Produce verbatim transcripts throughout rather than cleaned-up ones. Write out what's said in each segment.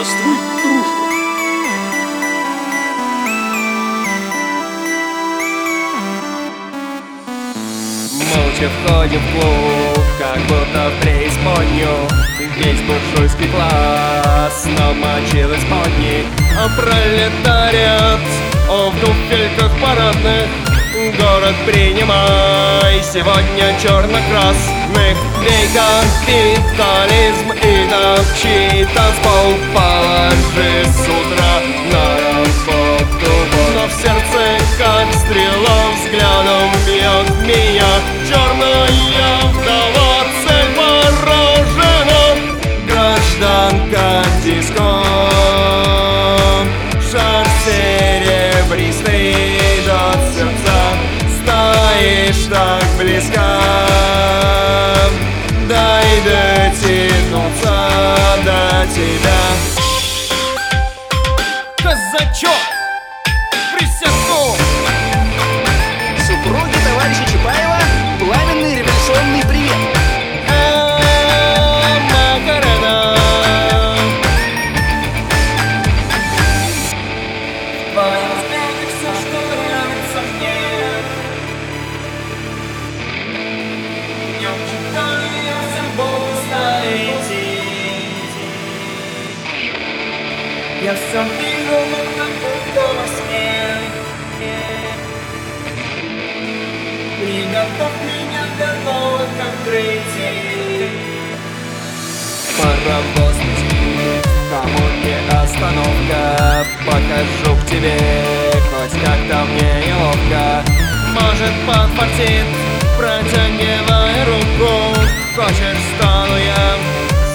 Здравствуй, дружба! Молча входим в клуб, как будто в преисподнюю. Весь буржуйский класс намочил исподни, а пролетариат, о, в туфельках парадных. Город, принимай сегодня черно-красных. Вей капитализм и топчи танцпол, положи с утра на работу. Но в сердце, как стрела, взглядом бьет меня черная вдова, цель поражена. Гражданка диско, шар серебристый жжет сердца. Стоишь так близко, дай дотянуться до тебя. Казачок, присягну! Супруге товарища Чапаева пламенный революционный привет. Макарена, в твоем взгляде все, что нравится мне. Днем читаю я всем Богу стоите. Я все вижу, как будто во сне. Приготовь меня для новых открытий. Паровоз летит, в коморке остановка. Покажу к тебе, хоть как-то мне неловко. Может, подфартит, протягивай руку. Хочешь, стану я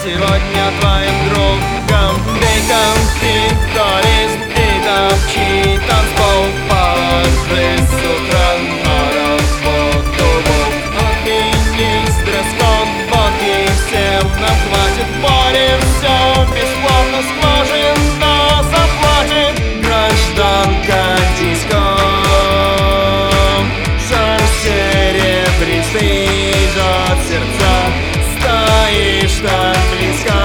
сегодня твоим другом. Бей капитализм и топчи танцпол, положи с утра на так близко,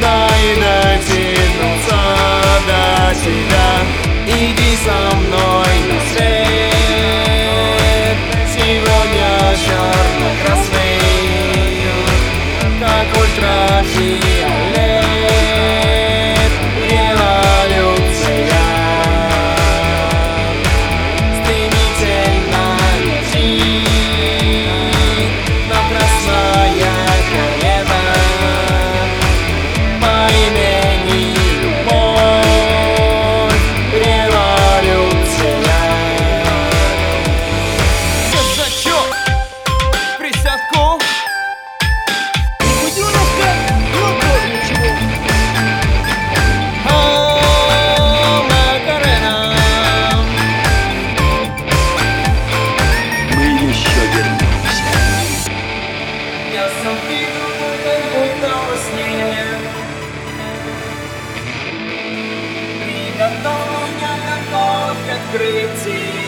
дай дотянуться до тебя. Иди со мной на свет, сегодня черно-красный, как ультрафиолет. Революция стремительно летит на красоте. Приготовь меня к новым открытиям.